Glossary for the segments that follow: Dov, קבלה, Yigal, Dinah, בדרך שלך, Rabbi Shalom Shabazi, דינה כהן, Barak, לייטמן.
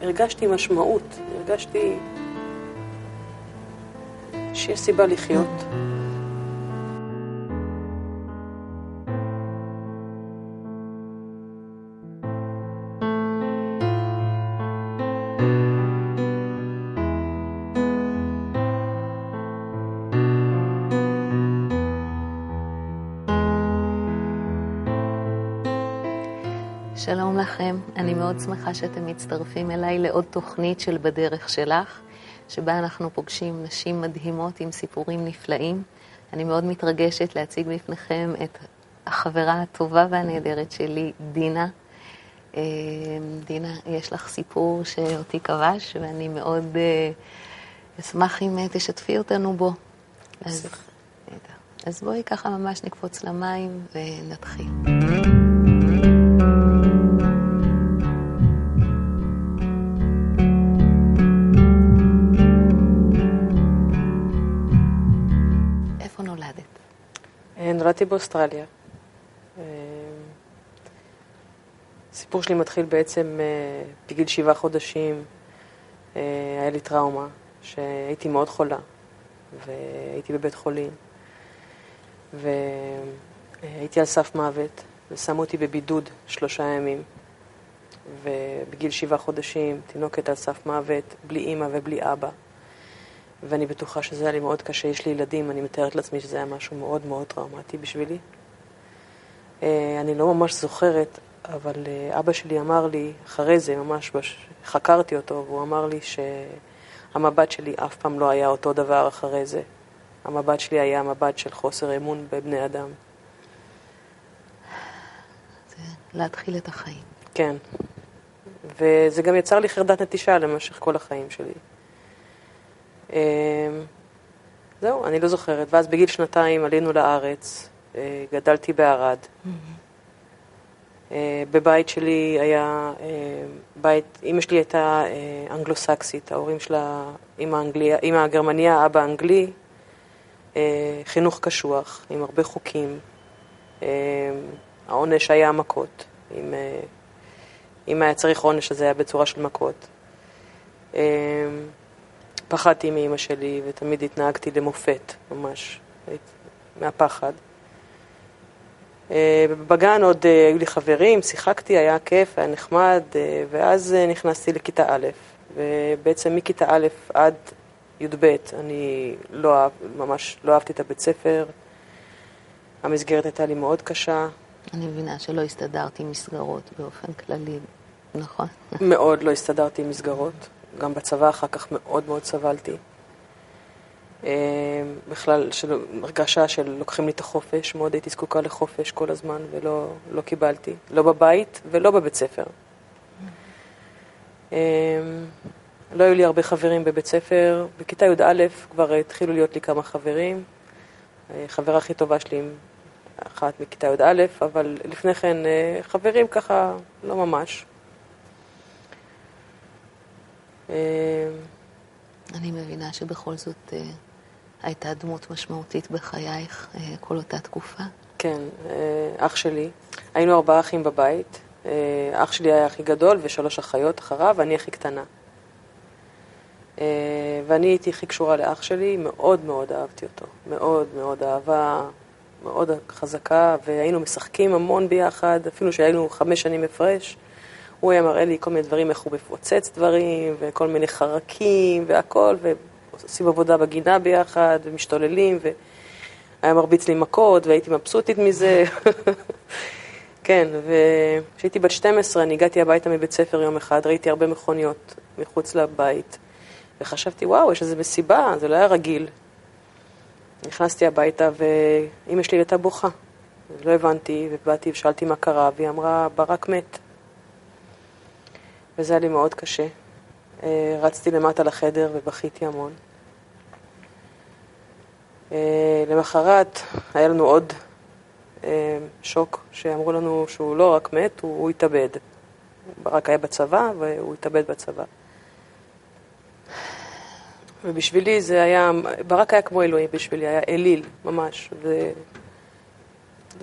הרגשתי משמעות, הרגשתי שיש סיבה לחיות. שלום לכם, אני מאוד שמחה שאתם מצטרפים אליי לעוד תוכנית של בדרך שלך, שבה אנחנו פוגשים נשים מדהימות עם סיפורים נפלאים. אני מאוד מתרגשת להציג בפניכם את החברה הטובה והנהדרת שלי, דינה. דינה, יש לך סיפור שאותי כבש, ואני מאוד אשמח אם תשתפי אותנו בו. אז בואי ככה ממש נקפוץ למים ונתחיל. נולדתי באוסטרליה. הסיפור שלי מתחיל בעצם בגיל 7 חודשים. היה לי טראומה שהייתי מאוד חולה, והייתי בבית חולים, והייתי על סף מוות, ושמו אותי בבידוד 3 ימים. ובגיל 7 חודשים תינוקת על סף מוות, בלי אימא ובלי אבא. ואני בטוחה שזה היה לי מאוד קשה, יש לי ילדים, אני מתארת לעצמי שזה היה משהו מאוד מאוד טראומטי בשבילי. אני לא ממש זוכרת, אבל אבא שלי אמר לי, אחרי זה ממש חקרתי אותו, והוא אמר לי שהמבט שלי אף פעם לא היה אותו דבר אחרי זה. המבט שלי היה המבט של חוסר אמון בבני אדם. זה להתחיל את החיים. כן. וזה גם יצר לי חרדת נטישה למשך כל החיים שלי. זהו, אני לא זוכרת. ואז בגיל 2 עלינו לארץ, גדלתי בערד. בבית שלי היה בית, אמא שלי הייתה אנגלוסקסית, ההורים שלה, אמא הגרמניה, אבא אנגלי, חינוך קשוח, עם הרבה חוקים. העונש היה מכות, אם היה צריך עונש אז היה בצורה של מכות. פחדתי מאמא שלי, ותמיד התנהגתי למופת, ממש, מהפחד. בגן עוד היו לי חברים, שיחקתי, היה כיף, היה נחמד, ואז נכנסתי לכיתה א', ובעצם מכיתה א' עד י"ב, אני ממש לא אהבתי את הבית ספר, המסגרת הייתה לי מאוד קשה. אני מבינה שלא הסתדרתי עם מסגרות באופן כללי, נכון? מאוד לא הסתדרתי עם מסגרות. גם בצבא אחר כך מאוד מאוד סבלתי. בכלל, הרגשה של לוקחים לי את החופש, מאוד הייתי זקוקה לחופש כל הזמן, ולא קיבלתי. לא בבית ולא בבית ספר. לא היו לי הרבה חברים בבית ספר. בכיתה י' א' כבר התחילו להיות לי כמה חברים. חברה הכי טובה שלי אחת מכיתה י' א', אבל לפני כן חברים ככה לא ממש. אני מבינה שבכל זאת הייתה דמות משמעותית בחייך כל אותה תקופה. כן, אח שלי. היינו 4 אחים בבית. אח שלי היה הכי גדול ו3 אחיות אחריו, ואני הכי קטנה. ואני הייתי הכי קשורה לאח שלי, מאוד מאוד אהבתי אותו. מאוד מאוד אהבה, מאוד חזקה, והיינו משחקים המון ביחד, אפילו שהיינו 5 שנים הפרש. הוא היה מראה לי כל מיני דברים, איך הוא מפוצץ דברים, וכל מיני חרקים והכל, ועושים עבודה בגינה ביחד, ומשתוללים, והיה מרביץ לי מכות, והייתי מבסוטית מזה. כן, וכשהייתי בת 12, אני הגעתי הביתה מבית ספר יום אחד, ראיתי הרבה מכוניות מחוץ לבית, וחשבתי, וואו, יש איזו מסיבה, זה לא היה רגיל. נכנסתי הביתה, ואמא שלי הייתה בוכה. לא הבנתי, ובאתי ושאלתי מה קרה, והיא אמרה, ברק מת. וזה היה לי מאוד קשה. רצתי למטה לחדר ובכיתי המון. למחרת היה לנו עוד שוק שאמרו לנו שהוא לא רק מת, הוא התאבד. ברק היה בצבא והוא התאבד בצבא. ובשבילי זה היה, ברק היה כמו אלוהים בשבילי, היה אליל ממש.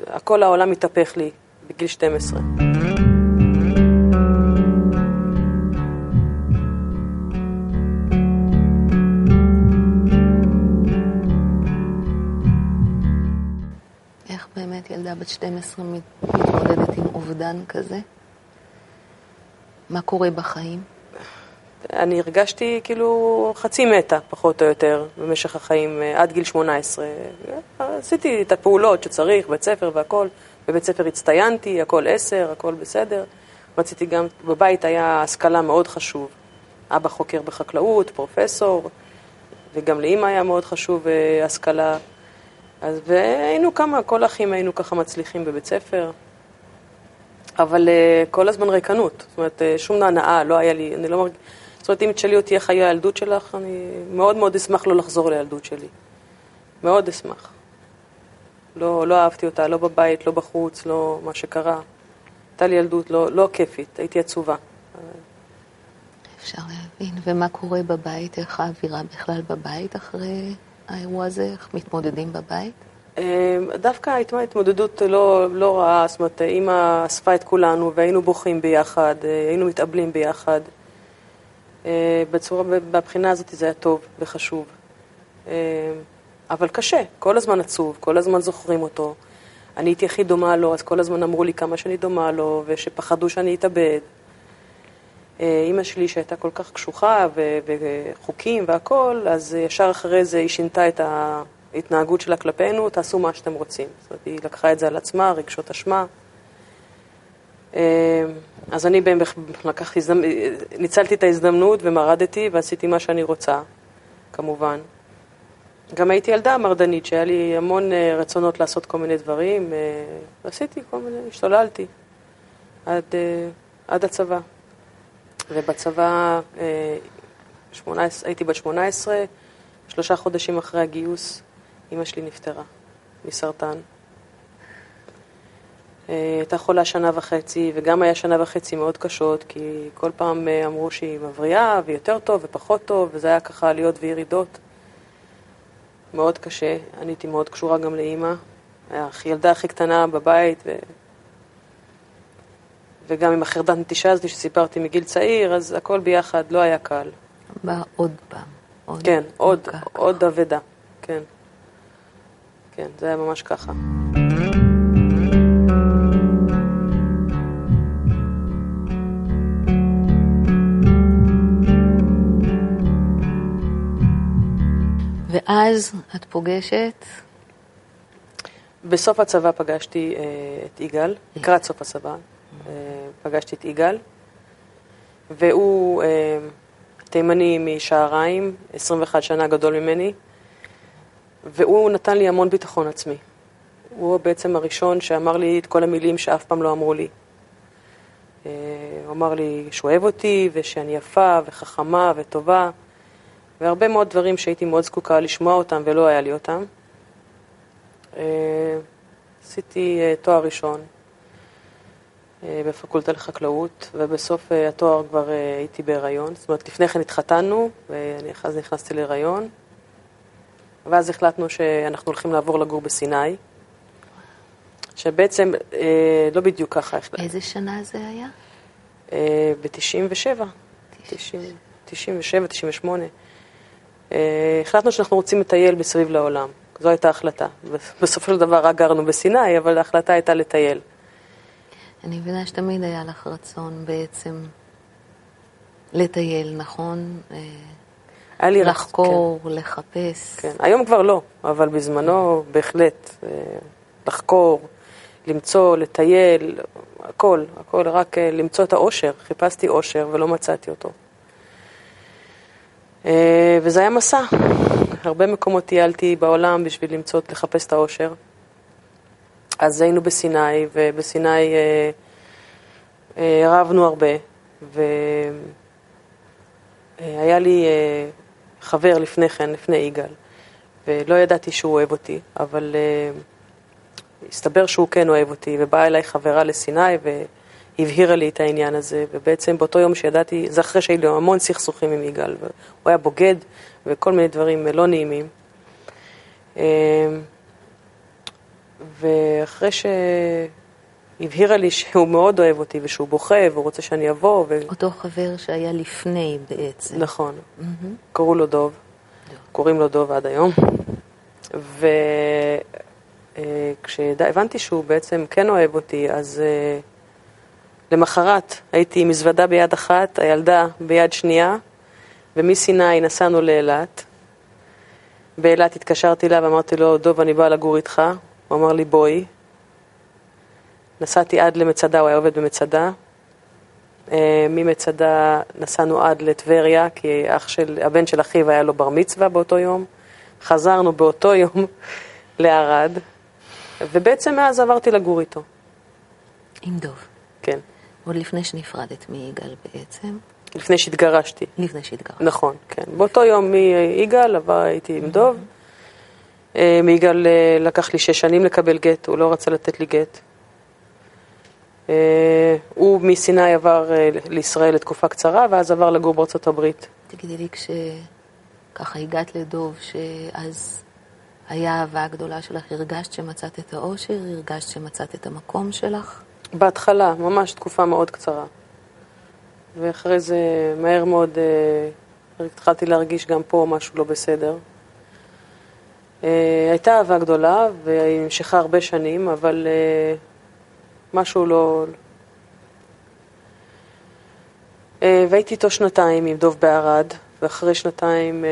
וכל העולם התהפך לי בגיל 12. בת 12 מתמודדת עם אובדן כזה? מה קורה בחיים? אני הרגשתי כאילו חצי מתה, פחות או יותר, במשך החיים, עד גיל 18. עשיתי את הפעולות שצריך, בית ספר והכל. בבית ספר הצטיינתי, הכל 10, הכל בסדר. רציתי גם, בבית היה השכלה מאוד חשוב. אבא חוקר בחקלאות, פרופסור, וגם לאמא היה מאוד חשוב השכלה. אז והיינו כמה, כל האחים היינו ככה מצליחים בבית ספר. אבל כל הזמן ריקנות, זאת אומרת, שום נענעה, לא היה לי, אני לא מרגיש... זאת אומרת, אם תשאלי אותי איך היה הילדות שלך, אני מאוד מאוד אשמח לא לחזור לילדות שלי. מאוד אשמח. לא אהבתי אותה, לא בבית, לא בחוץ, לא מה שקרה. הייתה לי ילדות לא כיפית, הייתי עצובה. אפשר להבין. ומה קורה בבית? איך האווירה בכלל בבית אחרי האירוע הזה? איך מתמודדים בבית? דווקא הייתה התמודדות לא רעה, זאת אומרת, אמא אספה את כולנו והיינו בוכים ביחד, היינו מתאבלים ביחד. בבחינה הזאת זה היה טוב וחשוב. אבל קשה, כל הזמן עצוב, כל הזמן זוכרים אותו. אני הייתי הכי דומה לו, אז כל הזמן אמרו לי כמה שאני דומה לו, ושפחדו שאני אתאבד. אמא שלי שהייתה כל כך קשוחה וחוקים והכל, אז ישר אחרי זה היא שינתה את ההתנהגות שלה כלפינו, תעשו מה שאתם רוצים. זאת אומרת, היא לקחה את זה על עצמה, רגשות אשמה. אז אני ניצלתי את ההזדמנות ומרדתי ועשיתי מה שאני רוצה, כמובן. גם הייתי ילדה מרדנית, שהיה לי המון רצונות לעשות כל מיני דברים. עשיתי כל מיני, השתוללתי עד הצבא. ובצבא, הייתי בת 18, 3 חודשים אחרי הגיוס, אמא שלי נפטרה מסרטן. הייתה חולה 1.5 שנה, וגם היה 1.5 שנה מאוד קשות, כי כל פעם אמרו שהיא מבריאה, ויותר טוב ופחות טוב, וזה היה ככה עליות וירידות. מאוד קשה, אני הייתי מאוד קשורה גם לאמא, הילדה הכי קטנה בבית, וגם עם החרדת נטישה הזאת שסיפרתי מגיל צעיר, אז הכל ביחד לא היה קל. בא עוד פעם. כן, עוד עבדה, כן. כן, זה היה ממש ככה. ואז את פוגשת? בסוף הצבא פגשתי את יגאל, לקראת סוף הצבא. פגשתי את יגאל, והוא תימני משעריים, 21 שנה גדול ממני, והוא נתן לי המון ביטחון עצמי. הוא בעצם הראשון שאמר לי את כל המילים שאף פעם לא אמרו לי. הוא אמר לי שהוא אוהב אותי, ושאני יפה וחכמה וטובה, והרבה מאוד דברים שהייתי מאוד זקוקה לשמוע אותם ולא היה לי אותם. עשיתי תואר ראשון בפקולטה לחקלאות, ובסוף התואר כבר הייתי בהיריון. זאת אומרת, לפני כן התחתנו, ואז נכנסתי להיריון, ואז החלטנו שאנחנו הולכים לעבור לגור בסיני, שבעצם לא בדיוק ככה. איזה שנה זה היה? ב-97. 97, 98. החלטנו שאנחנו רוצים לטייל בסביב לעולם. זו הייתה החלטה. בסופו של דבר רק גרנו בסיני, אבל ההחלטה הייתה לטייל. אני מבינה שתמיד היה לך רצון בעצם לטייל, נכון? היה לי לחקור, כן. לחפש. כן. היום כבר לא, אבל בזמנו בהחלט לחקור, למצוא, לטייל, הכל, רק למצוא את האושר. חיפשתי אושר ולא מצאתי אותו. וזה היה מסע. הרבה מקומות טיילתי בעולם בשביל למצוא, לחפש את האושר. אז היינו בסיני, ובסיני רבנו הרבה, והיה לי חבר לפני כן, לפני יגאל, ולא ידעתי שהוא אוהב אותי, אבל הסתבר שהוא כן אוהב אותי, ובאה אליי חברה לסיני, והבהירה לי את העניין הזה, ובעצם באותו יום שידעתי, זה אחרי שהיו לי המון סכסוכים עם יגאל, והוא היה בוגד, וכל מיני דברים לא נעימים. ואחרי שהבהירה לי שהוא מאוד אוהב אותי ושהוא בוכה והוא רוצה שאני אבוא. אותו חבר שהיה לפני בעצם. נכון. קוראים לו דוב עד היום. כשהבנתי שהוא בעצם כן אוהב אותי, אז למחרת הייתי עם מזוודה ביד אחת, הילדה ביד שנייה, ומסיני נסענו לאילת. באילת התקשרתי לה ואמרתי לו, דוב, אני באה לגור איתך. הוא אמר לי, בואי. נסעתי עד למצדה, הוא היה עובד במצדה. ממצדה נסענו עד לטבריה, כי הבן של אחיו היה לו בר מצווה באותו יום. חזרנו באותו יום לערד, ובעצם מאז עברתי לגור איתו. עם דוב. כן. עוד לפני שנפרדת מיגאל בעצם. לפני שהתגרשתי. לפני שהתגרשתי. נכון, כן. באותו יום מיגאל, אבל הייתי עם דוב. מיגאל לקח לי 6 שנים לקבל גט, הוא לא רצה לתת לי גט. הוא מסיני עבר לישראל לתקופה קצרה, ואז עבר לגור בארצות הברית. תגידי לי, ככה הגעת לדוב, שאז היה האהבה הגדולה שלך, הרגשת שמצאת את האושר, הרגשת שמצאת את המקום שלך? בהתחלה, ממש תקופה מאוד קצרה. ואחרי זה מהר מאוד התחלתי להרגיש גם פה משהו לא בסדר. הייתה אהבה גדולה, והיא המשיכה הרבה שנים, אבל משהו לא... והייתי איתו 2 עם דוב בערד, ואחרי 2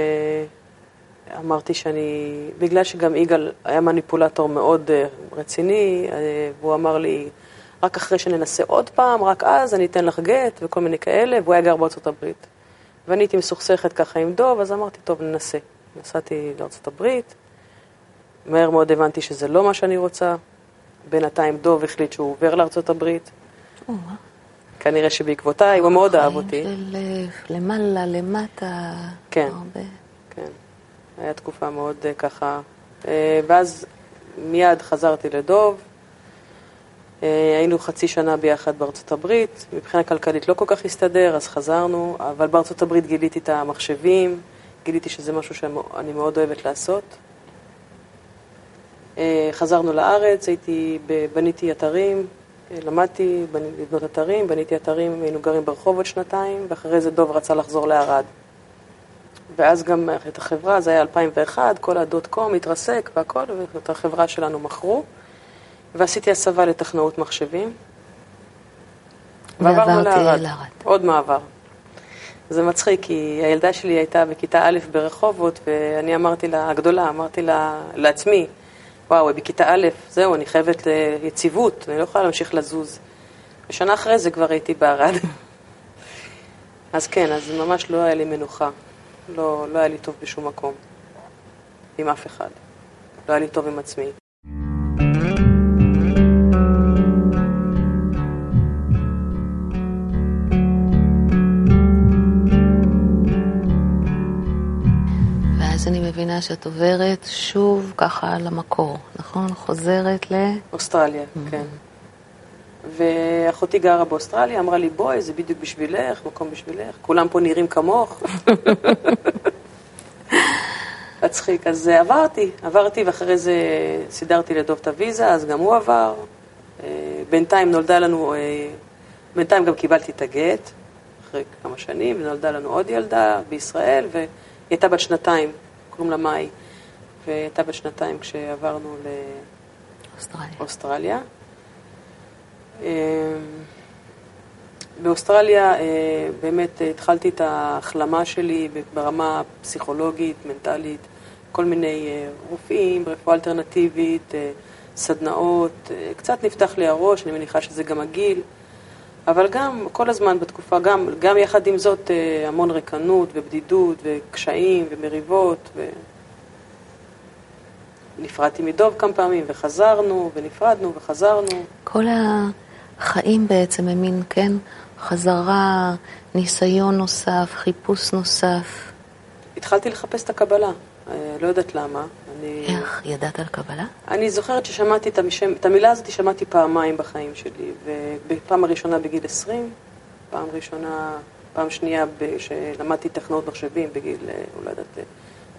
אמרתי שאני... בגלל שגם יגאל היה מניפולטור מאוד רציני, והוא אמר לי, רק אחרי שננסה עוד פעם, רק אז אני אתן לך גט, וכל מיני כאלה, והוא היה גר בארצות הברית. ואני הייתי מסוכסכת ככה עם דוב, אז אמרתי, טוב, ננסה. נסעתי לארצות הברית, מהר מאוד הבנתי שזה לא מה שאני רוצה, בינתיים דוב החליט שהוא עובר לארצות הברית. כנראה שבעקבותיי, הוא מאוד אהב אותי. למעלה, למטה, הרבה. כן, היה תקופה מאוד ככה. ואז מיד חזרתי לדוב, היינו 0.5 שנה ביחד בארצות הברית, מבחינה כלכלית לא כל כך הסתדר, אז חזרנו, אבל בארצות הברית גיליתי את המחשבים, גיליתי שזה משהו שאני מאוד אוהבת לעשות. חזרנו לארץ, בניתי אתרים, למדתי לבנות אתרים, בניתי אתרים, היינו גרים ברחוב עוד 2, ואחרי זה דוב רצה לחזור לערד. ואז גם את החברה, זה היה 2001, כל ה.com התרסק והכל, ואת החברה שלנו מכרו, ועשיתי הסבה לטכנאות מחשבים. ועברנו לערד. עוד מעבר. זה מצחיק, כי הילדה שלי הייתה בכיתה א' ברחובות, ואני אמרתי לה, הגדולה, אמרתי לה, לעצמי, וואו, היא בכיתה א', זהו, אני חייבת ליציבות, אני לא יכולה להמשיך לזוז. בשנה אחרי זה כבר הייתי בערד. אז כן, אז ממש לא היה לי מנוחה. לא היה לי טוב בשום מקום. עם אף אחד. לא היה לי טוב עם עצמי. אני מבינה שאת עוברת שוב ככה למקור, נכון? חוזרת לאוסטרליה, כן. ואחותי גרה באוסטרליה, אמרה לי, בואי, זה בדיוק בשבילך, מקום בשבילך, כולם פה נראים כמוך. מצחיק, אז עברתי, ואחרי זה סידרתי לדוב את הוויזה, אז גם הוא עבר. בינתיים נולדה לנו, בינתיים גם קיבלתי את הגט, אחרי כמה שנים, ונולדה לנו עוד ילדה בישראל, ו... היא הייתה בת 2, קוראים לה מאי, והיא הייתה בת 2 כשעברנו לאוסטרליה. באוסטרליה באמת התחלתי את ההחלמה שלי ברמה פסיכולוגית, מנטלית, כל מיני רופאים, רפואה אלטרנטיבית, סדנאות, קצת נפתח לי הראש, אני מניחה שזה גם הגיל, אבל גם כל הזמן בתקופה, גם יחד עם זאת המון ריקנות ובדידות וקשיים ומריבות. נפרדתי מדוב כמה פעמים וחזרנו ונפרדנו וחזרנו. כל החיים בעצם הם מין, כן? חזרה, ניסיון נוסף, חיפוש נוסף. התחלתי לחפש את הקבלה, לא יודעת למה. איך ידעת על קבלה? אני זוכרת ששמעתי את המילה הזאת, שמעתי פעמיים בחיים שלי, ובפעם הראשונה בגיל 20, פעם שנייה שלמדתי טכנאות מחשבים בגיל, אולי יודעת,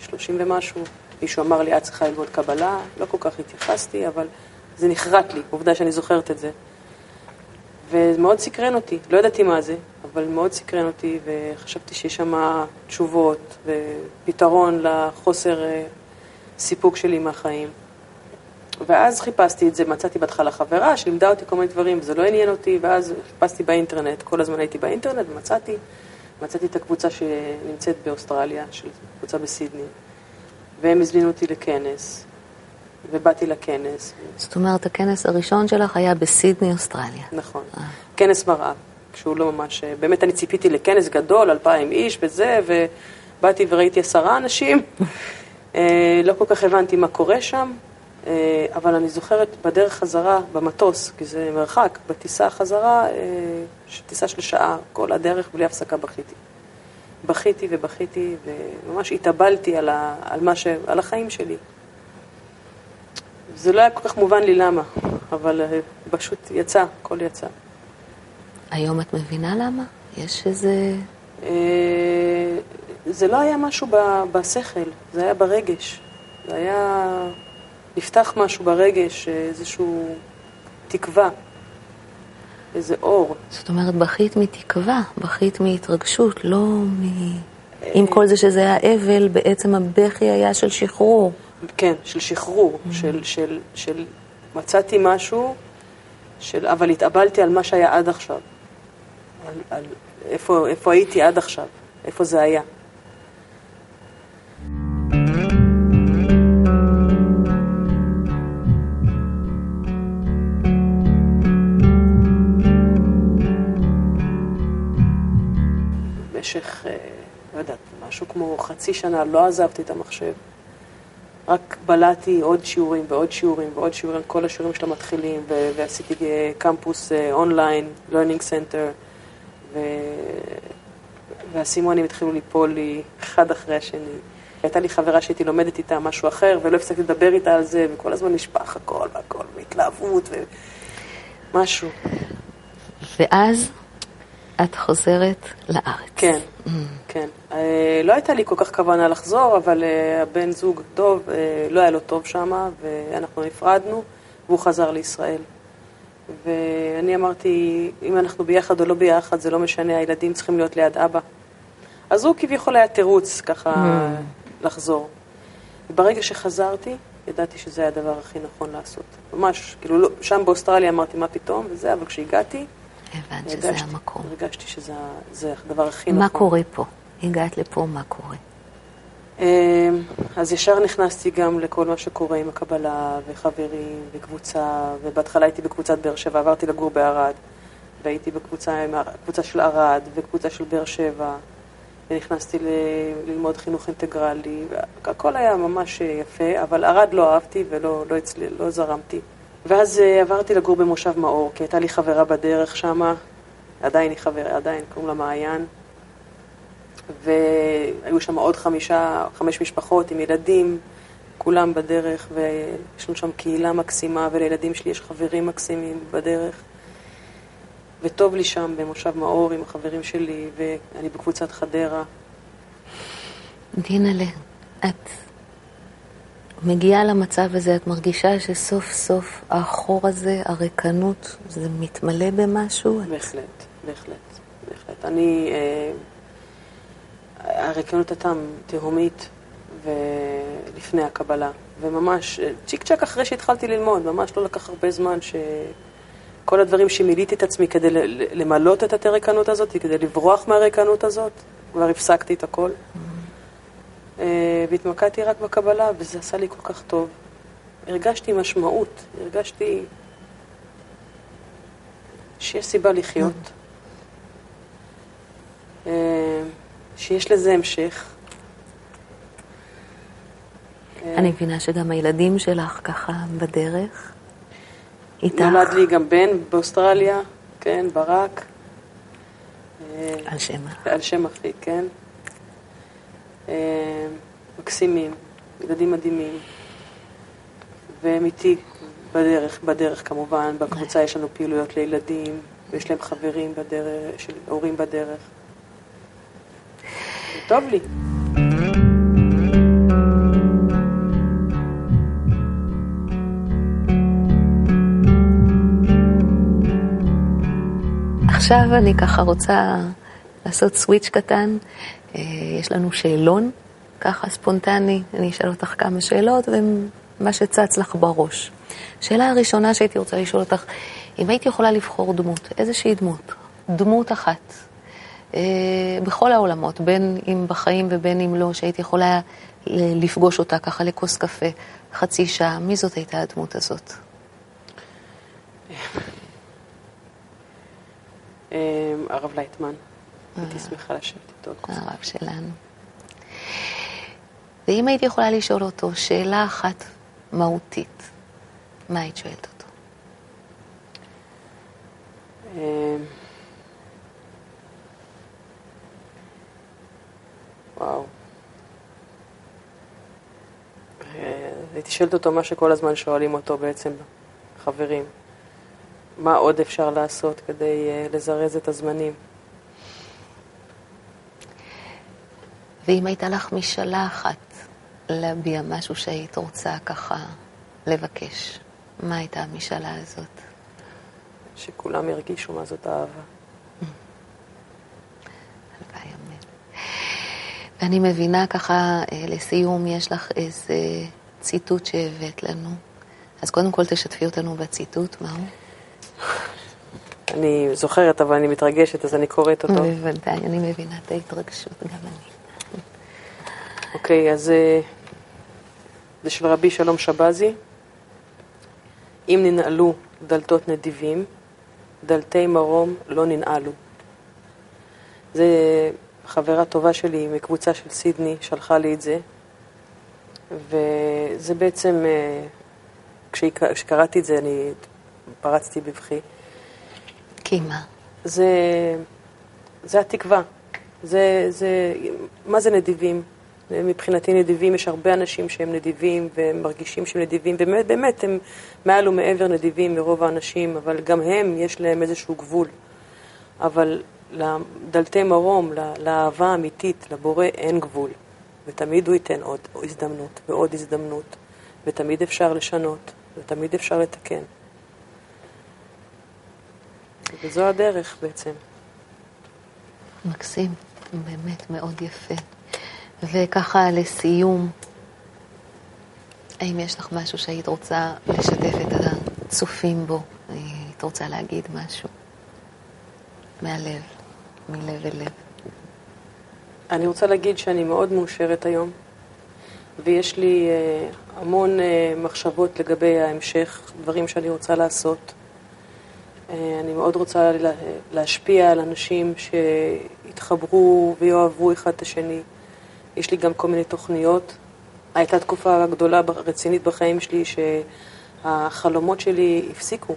30 ומשהו, מישהו אמר לי, את צריכה ללמוד קבלה, לא כל כך התייחסתי, אבל זה נחרט לי, עובדה שאני זוכרת את זה. ומאוד סקרן אותי, לא ידעתי מה זה, אבל מאוד סקרן אותי, וחשבתי שיש שם תשובות ופתרון לחוסר... סיפוק שלי מהחיים. ואז חיפשתי את זה, מצאתי בהתחלה חברה שלימדה אותי כל מיני דברים, וזה לא עניין אותי, ואז חיפשתי באינטרנט, כל הזמן הייתי באינטרנט, מצאתי את הקבוצה שנמצאת באוסטרליה, של קבוצה בסידני, והם הזמינו אותי לכנס, ובאתי לכנס. זאת אומרת, הכנס הראשון שלך היה בסידני, אוסטרליה. נכון. כנס מראה, כשהוא לא ממש... באמת אני ציפיתי לכנס גדול, 2,000 איש וזה, ובאתי וראיתי 10 אנשים. לא כל כך הבנתי מה קורה שם, אבל אני זוכרת בדרך חזרה, במטוס, כי זה מרחק, בטיסה החזרה, טיסה של שעה, כל הדרך בלי הפסקה בכיתי. בכיתי ובכיתי, וממש התאבלתי על החיים שלי. זה לא היה כל כך מובן לי למה, אבל פשוט יצא, הכל יצא. היום את מבינה למה? יש איזה... זה לא היה משהו בשכל, זה היה ברגש. זה היה... נפתח משהו ברגש, איזשהו תקווה, איזה אור. זאת אומרת, בכית מתקווה, בכית מהתרגשות, לא מ... עם כל זה שזה היה אבל, בעצם הבכי היה של שחרור. כן, של שחרור, של מצאתי משהו, אבל התאבלתי על מה שהיה עד עכשיו. על איפה הייתי עד עכשיו, איפה זה היה. במשך, לא יודעת, משהו כמו חצי שנה לא עזבתי את המחשב. רק בלעתי עוד שיעורים ועוד שיעורים ועוד שיעורים, כל השיעורים של המתחילים, ועשיתי קמפוס אונליין, לרנינג סנטר, והסימונים התחילו ליפול לי אחד אחרי השני. הייתה לי חברה שהייתי לומדת איתה משהו אחר, ולא הפסקתי לדבר איתה על זה, וכל הזמן נשפך הכל והכל, והתלהבות ומשהו. ואז את חוזרת לארץ. כן. כן. לא הייתה לי כל כך כוונה לחזור, אבל הבן זוג דוב, לא היה לו טוב שם, ואנחנו נפרדנו, והוא חזר לישראל. ואני אמרתי, אם אנחנו ביחד או לא ביחד, זה לא משנה, הילדים צריכים להיות ליד אבא. אז הוא כביכול היה תירוץ ככה לחזור. ברגע שחזרתי, ידעתי שזה היה הדבר הכי נכון לעשות. ממש, כאילו, שם באוסטרליה אמרתי מה פתאום וזה, אבל כשהגעתי, הבנת שזה המקום. הרגשתי שזה הדבר הכי נכון. מה קורה פה? הגעת לפה, מה קורה? אז ישר נכנסתי גם לכל מה שקורה עם הקבלה וחברים וקבוצה, ובהתחלה הייתי בקבוצת באר שבע, עברתי לגור בערד, והייתי בקבוצה של ערד וקבוצה של באר שבע, ונכנסתי ללמוד חינוך אינטגרלי, והכל היה ממש יפה, אבל ערד לא אהבתי ולא לא זרמתי. ואז עברתי לגור במושב מאור, כי הייתה לי חברה בדרך שמה, עדיין היא חברה, עדיין, קוראים לה מעיין, והיו שם עוד 5 משפחות עם ילדים, כולם בדרך, ויש לנו שם קהילה מקסימה, ולילדים שלי יש חברים מקסימים בדרך, וטוב לי שם במושב מאור עם החברים שלי, ואני בקבוצת חדרה. דינלה, את... מגיעה למצב הזה, את מרגישה שסוף סוף האחור הזה, הריקנות, זה מתמלא במשהו? בהחלט, בהחלט, בהחלט. אני, הריקנות הייתה תהומית ולפני הקבלה, וממש צ'יק צ'ק אחרי שהתחלתי ללמוד, ממש לא לקח הרבה זמן שכל הדברים שמיליתי את עצמי כדי למלות את הריקנות הזאת, כדי לברוח מהריקנות הזאת, כבר הפסקתי את הכל. והתמקדתי רק בקבלה, וזה עשה לי כל כך טוב. הרגשתי משמעות, הרגשתי שיש סיבה לחיות, שיש לזה המשך. אני מבינה שגם הילדים שלך ככה בדרך, איתך. נולד לי גם בן באוסטרליה, כן, ברק. על שם אחי. על שם אחי, כן. מקסימים, ילדים מדהימים, והם איתי בדרך כמובן, בקבוצה יש לנו פעילויות לילדים, ויש להם חברים בדרך, של הורים בדרך. טוב לי. עכשיו אני ככה רוצה לעשות סוויץ' קטן. יש לנו שאלון, ככה ספונטני, אני אשאל אותך כמה שאלות, ומה שצץ לך בראש. השאלה הראשונה שהייתי רוצה לשאול אותך, אם הייתי יכולה לבחור דמות, איזושהי דמות, דמות אחת, בכל העולמות, בין אם בחיים ובין אם לא, שהייתי יכולה לפגוש אותה ככה לכוס קפה, חצי שעה, מי זאת הייתה הדמות הזאת? הרב לייטמן, הייתי שמחה לשבת איתו. הרב שלנו. ואם הייתי יכולה לשאול אותו שאלה אחת מהותית, מה היית שואלת אותו? וואו. הייתי שואלת אותו מה שכל הזמן שואלים אותו בעצם חברים. מה עוד אפשר לעשות כדי לזרז את הזמנים? ואם הייתה לך משאלה אחת להביע משהו שהיית רוצה ככה לבקש, מה הייתה המשאלה הזאת? שכולם ירגישו מה זאת אהבה. הלוואי, אמן. ואני מבינה ככה, לסיום יש לך איזה ציטוט שהבאת לנו. אז קודם כל תשתפי אותנו בציטוט, מהו? אני זוכרת, אבל אני מתרגשת, אז אני קוראת אותו. בוודאי, אני מבינה את ההתרגשות, גם אני. אוקיי, אז זה של רבי שלום שבזי. אם ננעלו דלתות נדיבים, דלתי מרום לא ננעלו. זה חברה טובה שלי מקבוצה של סידני, שלחה לי את זה. וזה בעצם, כשקראתי את זה, אני פרצתי בבכי. כימה. זה התקווה. זה מה זה נדיבים? מבחינתי נדיבים, יש הרבה אנשים שהם נדיבים והם מרגישים שהם נדיבים, באמת הם מעל ומעבר נדיבים מרוב האנשים, אבל גם הם יש להם איזשהו גבול. אבל לדלתי מרום, לאהבה האמיתית, לבורא אין גבול, ותמיד הוא ייתן עוד הזדמנות ועוד הזדמנות, ותמיד אפשר לשנות ותמיד אפשר לתקן, וזו הדרך בעצם. מקסים, באמת מאוד יפה. וככה לסיום, האם יש לך משהו שהיית רוצה לשתף את הצופים בו? היית רוצה להגיד משהו מהלב, מלב אל לב? אני רוצה להגיד שאני מאוד מאושרת היום, ויש לי המון מחשבות לגבי ההמשך, דברים שאני רוצה לעשות. אני מאוד רוצה להשפיע על אנשים שיתחברו ויאהבו אחד את השני. יש לי גם כל מיני תוכניות. הייתה תקופה גדולה רצינית בחיים שלי שהחלומות שלי הפסיקו.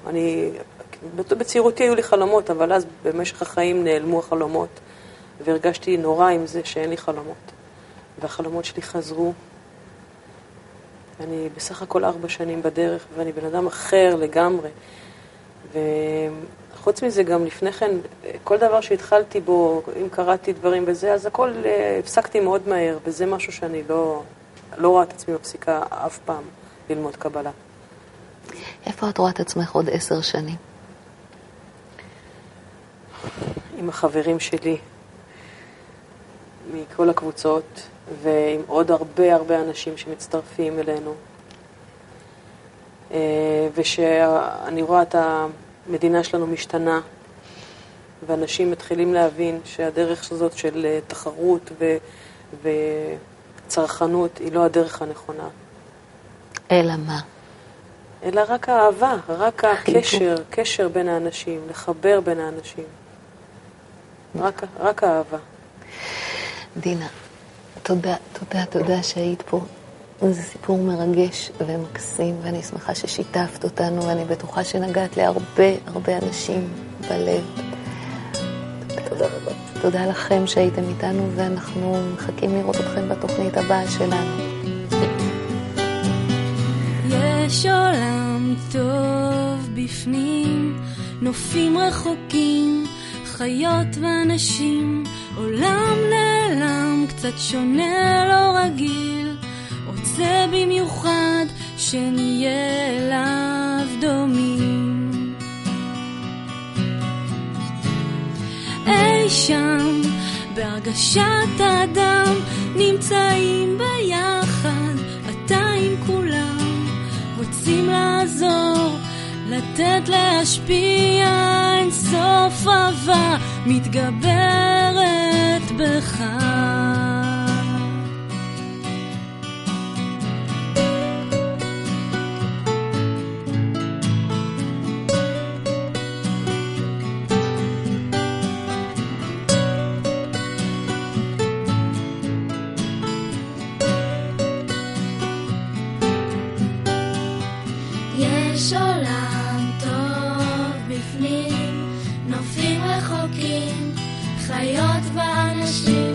בצעירותי היו לי חלומות, אבל אז במשך החיים נעלמו החלומות, והרגשתי נורא עם זה שאין לי חלומות. והחלומות שלי חזרו. אני בסך הכל 4 שנים בדרך, ואני בן אדם אחר לגמרי. וחוץ מזה גם לפני כן, כל דבר שהתחלתי בו, אם קראתי דברים וזה, אז הכל הפסקתי מאוד מהר, וזה משהו שאני לא רואה את עצמי מפסיקה אף פעם ללמוד קבלה. איפה את רואה את עצמך עוד 10 שנים? עם החברים שלי, מכל הקבוצות, ועם עוד הרבה אנשים שמצטרפים אלינו. ושאני רואה את המדינה שלנו משתנה, ואנשים מתחילים להבין שהדרך הזאת של תחרות וצרכנות היא לא הדרך הנכונה. אלא מה? אלא רק האהבה, רק הקשר, קשר בין האנשים, לחבר בין האנשים. רק האהבה. דינה, תודה שהיית פה. זה סיפור מרגש ומקסים, ואני שמחה ששיתפת אותנו, ואני בטוחה שנגעת להרבה אנשים בלב. תודה רבה. תודה לכם שהייתם איתנו, ואנחנו מחכים לראות אתכם בתוכנית הבאה שלנו. יש עולם טוב בפנים, נופים רחוקים, חיות ואנשים, עולם נעלם, קצת שונה לא רגיל, זה במיוחד שנהיה אליו דומים. אי שם בהרגשת האדם נמצאים ביחד, אתה עם כולם רוצים לעזור לתת להשפיע אין סוף אהבה מתגברת בך עולם טוב בפנים, נופים רחוקים, חיות ואנשים